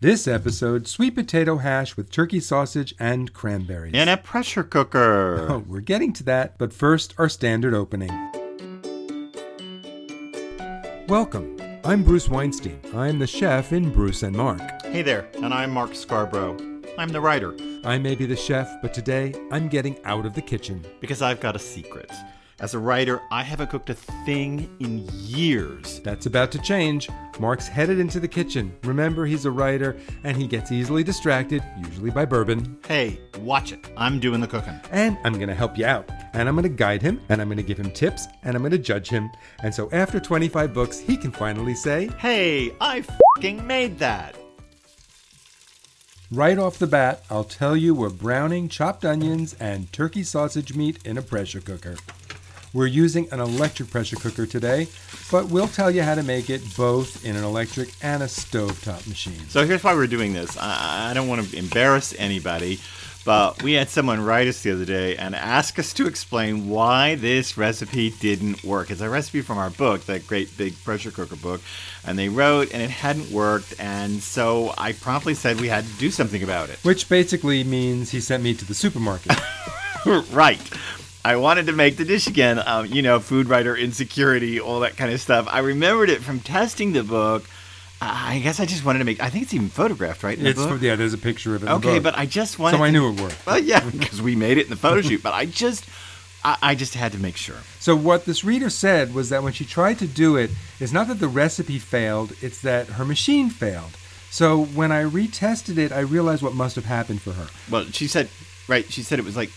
This episode, sweet potato hash with turkey sausage and cranberries. In a pressure cooker. Oh, we're getting to that, but first, our standard opening. Welcome. I'm Bruce Weinstein. I'm the chef in Bruce and Mark. Hey there, and I'm Mark Scarbrough. I'm the writer. I may be the chef, but today I'm getting out of the kitchen. Because I've got a secret. As a writer, I haven't cooked a thing in years. That's about to change. Mark's headed into the kitchen. Remember, he's a writer, and he gets easily distracted, usually by bourbon. Hey, watch it. I'm doing the cooking. And I'm going to help you out. And I'm going to guide him, and I'm going to give him tips, and I'm going to judge him. And so after 25 books, he can finally say, hey, I f***ing made that. Right off the bat, I'll tell you we're browning chopped onions and turkey sausage meat in a pressure cooker. We're using an electric pressure cooker today, but we'll tell you how to make it both in an electric and a stovetop machine. So here's why we're doing this. I don't want to embarrass anybody, but we had someone write us the other day and ask us to explain why this recipe didn't work. It's a recipe from our book, The Great Big Pressure Cooker Book, and they wrote and it hadn't worked, and so I promptly said we had to do something about it. Which basically means he sent me to the supermarket. Right. I wanted to make the dish again, food writer insecurity, all that kind of stuff. I remembered it from testing the book. I guess I just wanted to make, I think it's even photographed, right? In the book? Yeah, there's a picture of it in the book. Okay, but I just wanted I knew it worked. Well, yeah, because we made it in the photo shoot, but I just had to make sure. So what this reader said was that when she tried to do it, it's not that the recipe failed, it's that her machine failed. So when I retested it, I realized what must have happened for her. Well, she said it was like,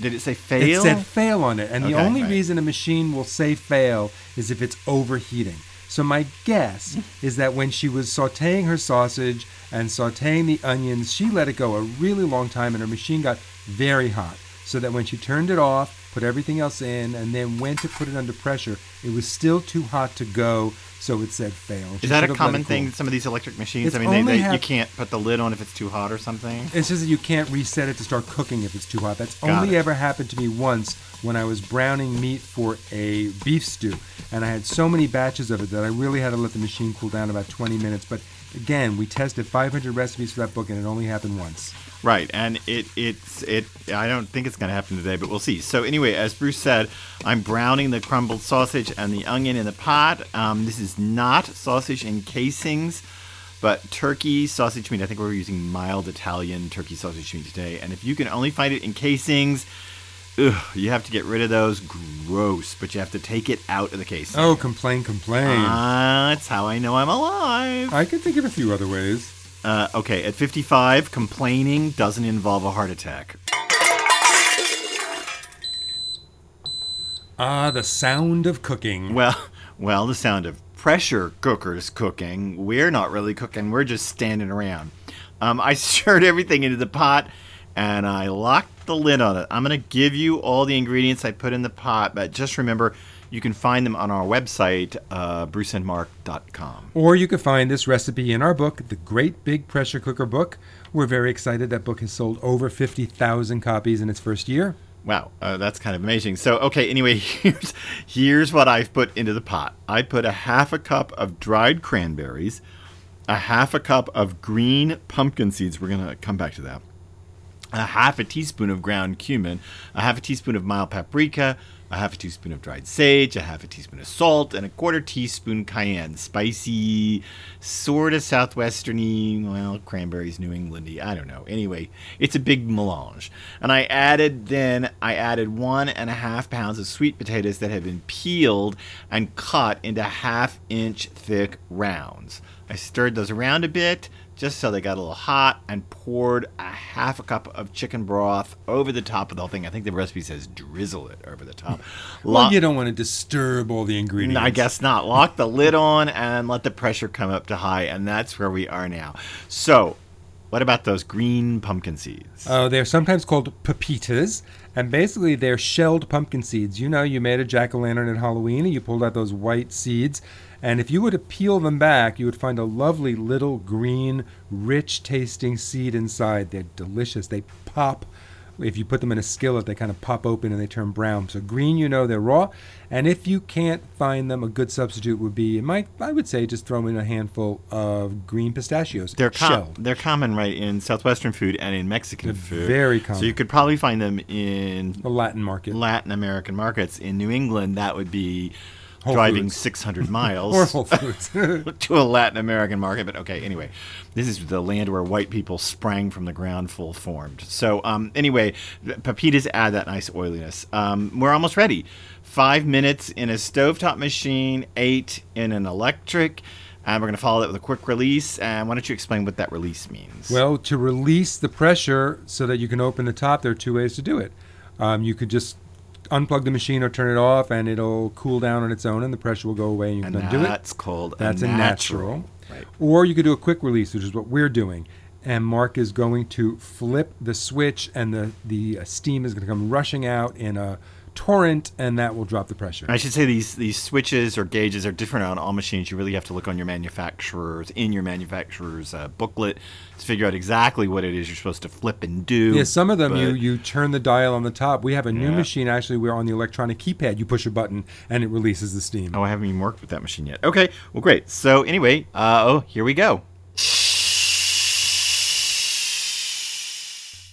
did it say fail? It said fail on it. And the only reason a machine will say fail is if it's overheating. So my guess is that when she was sauteing her sausage and sauteing the onions, she let it go a really long time and her machine got very hot. So that when she turned it off, put everything else in, and then went to put it under pressure, it was still too hot to go. So it said fail. Is that a common thing, some of these electric machines? It's you can't put the lid on if it's too hot or something? It's just that you can't reset it to start cooking if it's too hot. That's only ever happened to me once when I was browning meat for a beef stew. And I had so many batches of it that I really had to let the machine cool down about 20 minutes. But again, we tested 500 recipes for that book, and it only happened once. Right, and it. I don't think it's going to happen today, but we'll see. So anyway, as Bruce said, I'm browning the crumbled sausage and the onion in the pot. This is not sausage in casings, but turkey sausage meat. I think we're using mild Italian turkey sausage meat today. And if you can only find it in casings, you have to get rid of those. Gross, but you have to take it out of the casing. Oh, complain. That's how I know I'm alive. I could think of a few other ways. At 55, complaining doesn't involve a heart attack. The sound of cooking. Well, the sound of pressure cookers cooking. We're not really cooking. We're just standing around. I stirred everything into the pot, and I locked the lid on it. I'm going to give you all the ingredients I put in the pot, but just remember, you can find them on our website, bruceandmark.com. Or you can find this recipe in our book, The Great Big Pressure Cooker Book. We're very excited. That book has sold over 50,000 copies in its first year. Wow, that's kind of amazing. So, here's what I've put into the pot. I put a half a cup of dried cranberries, a half a cup of green pumpkin seeds. We're going to come back to that. A half a teaspoon of ground cumin, a half a teaspoon of mild paprika, a half a teaspoon of dried sage, a half a teaspoon of salt, and a quarter teaspoon cayenne. Spicy, sort of southwestern-y, cranberries, New England-y, I don't know. Anyway, it's a big melange. And I added 1.5 pounds of sweet potatoes that had been peeled and cut into 1/2-inch thick rounds. I stirred those around a bit, just so they got a little hot, and poured 1/2 cup of chicken broth over the top of the whole thing. I think the recipe says drizzle it over the top. You don't want to disturb all the ingredients. I guess not. Lock the lid on and let the pressure come up to high, and that's where we are now. So, what about those green pumpkin seeds? Oh, they're sometimes called pepitas, and basically they're shelled pumpkin seeds. You know, you made a jack-o'-lantern at Halloween, and you pulled out those white seeds. And if you were to peel them back, you would find a lovely little green, rich-tasting seed inside. They're delicious. They pop if you put them in a skillet, they kind of pop open and they turn brown. So green, you know they're raw. And if you can't find them, a good substitute would be, I would say, just throw in a handful of green pistachios. They're shelled. They're common, right, in Southwestern food and in Mexican food. Very common. So you could probably find them in the Latin market, Latin American markets. In New England, that would be Whole driving Foods. 600 miles or Whole Foods to a Latin American market. But okay, anyway, this is the land where white people sprang from the ground full formed. So anyway, pepitas add that nice oiliness. We're almost ready. 5 minutes in a stovetop machine, 8 in an electric. And we're going to follow that with a quick release. And why don't you explain what that release means? Well, to release the pressure so that you can open the top, there are 2 ways to do it. You could just unplug the machine or turn it off, and it'll cool down on its own, and the pressure will go away, and you can undo it. That's called a natural. Right. Or you could do a quick release, which is what we're doing. And Mark is going to flip the switch, and the steam is going to come rushing out in a torrent, and that will drop the pressure. I should say these switches or gauges are different on all machines. You really have to look on your manufacturer's, in your manufacturer's booklet to figure out exactly what it is you're supposed to flip and do. Yeah, some of them you turn the dial on the top. We have a new machine, actually, we're on the electronic keypad. You push a button and it releases the steam. Oh, I haven't even worked with that machine yet. Okay, well, great. So anyway, here we go.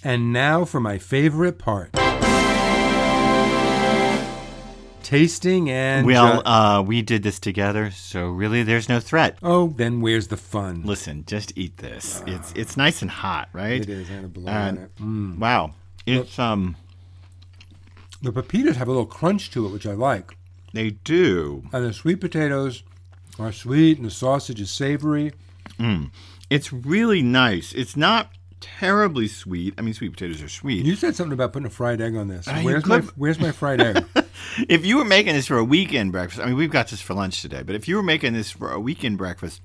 And now for my favorite part. Tasting and... Well, we did this together, so really there's no threat. Oh, then where's the fun? Listen, just eat this. It's nice and hot, right? It is. I had a blow on it. Wow. It's... The pepitas have a little crunch to it, which I like. They do. And the sweet potatoes are sweet, and the sausage is savory. It's really nice. It's not terribly sweet. I mean, sweet potatoes are sweet. You said something about putting a fried egg on this. Where's my fried egg? If you were making this for a weekend breakfast, I mean, we've got this for lunch today, but if you were making this for a weekend breakfast,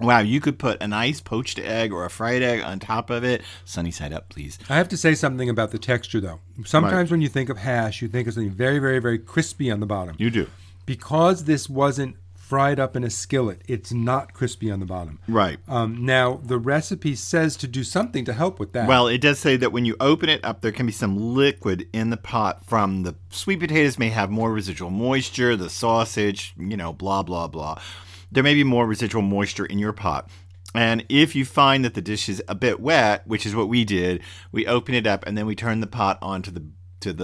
wow, you could put a nice poached egg or a fried egg on top of it. Sunny side up, please. I have to say something about the texture, though. Sometimes when you think of hash, you think of something very, very, very crispy on the bottom. You do. Because this wasn't fried up in a skillet, it's not crispy on the bottom. Right. Now, the recipe says to do something to help with that. Well, it does say that when you open it up, there can be some liquid in the pot from the sweet potatoes may have more residual moisture, the sausage, blah, blah, blah. There may be more residual moisture in your pot. And if you find that the dish is a bit wet, which is what we did, we open it up and then we turn the pot on to the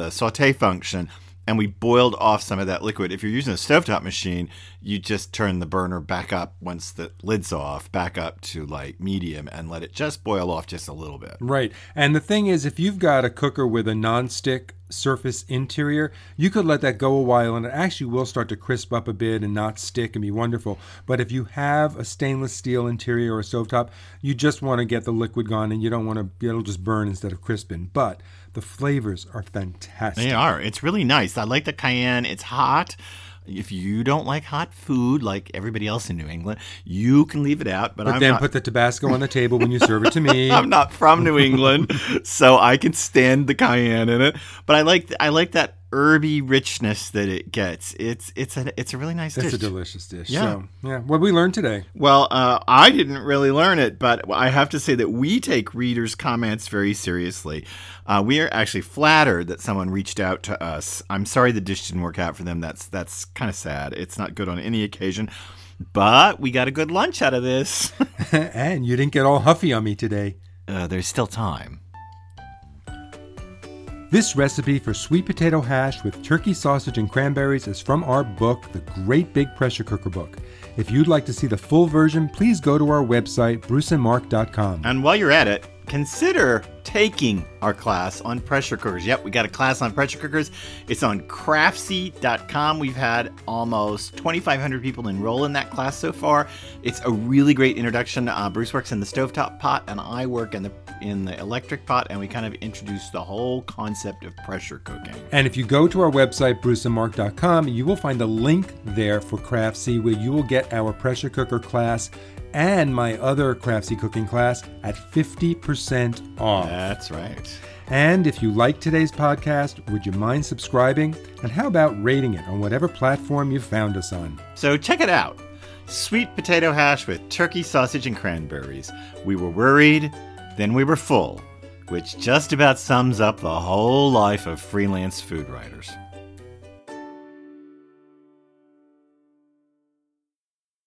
sauté function. And we boiled off some of that liquid. If you're using a stovetop machine, you just turn the burner back up once the lid's off, back up to medium and let it just boil off just a little bit. Right. And the thing is, if you've got a cooker with a nonstick surface interior, you could let that go a while and it actually will start to crisp up a bit and not stick and be wonderful. But if you have a stainless steel interior or a stovetop, you just want to get the liquid gone and you don't want to, it'll just burn instead of crisping. But the flavors are fantastic. They are. It's really nice. I like the cayenne. It's hot. If you don't like hot food, like everybody else in New England, you can leave it out. But put the Tabasco on the table when you serve it to me. I'm not from New England, so I can stand the cayenne in it. But I like that herby richness that it gets. It's a really nice dish. It's a delicious dish. Yeah. So, yeah. What did we learn today? Well, I didn't really learn it, but I have to say that we take readers' comments very seriously. We are actually flattered that someone reached out to us. I'm sorry the dish didn't work out for them. That's kind of sad. It's not good on any occasion. But we got a good lunch out of this. And you didn't get all huffy on me today. There's still time. This recipe for sweet potato hash with turkey sausage and cranberries is from our book, The Great Big Pressure Cooker Book. If you'd like to see the full version, please go to our website, bruceandmark.com. And while you're at it, consider taking our class on pressure cookers. Yep, we got a class on pressure cookers. It's on Craftsy.com. We've had almost 2,500 people enroll in that class so far. It's a really great introduction. Bruce works in the stovetop pot, and I work in the electric pot, and we kind of introduce the whole concept of pressure cooking. And if you go to our website, bruceandmark.com, you will find a link there for Craftsy, where you will get our pressure cooker class and my other Craftsy cooking class at 50% off. That's right. And if you like today's podcast, would you mind subscribing? And how about rating it on whatever platform you found us on? So check it out. Sweet potato hash with turkey, sausage, and cranberries. We were worried, then we were full. which just about sums up the whole life of freelance food writers.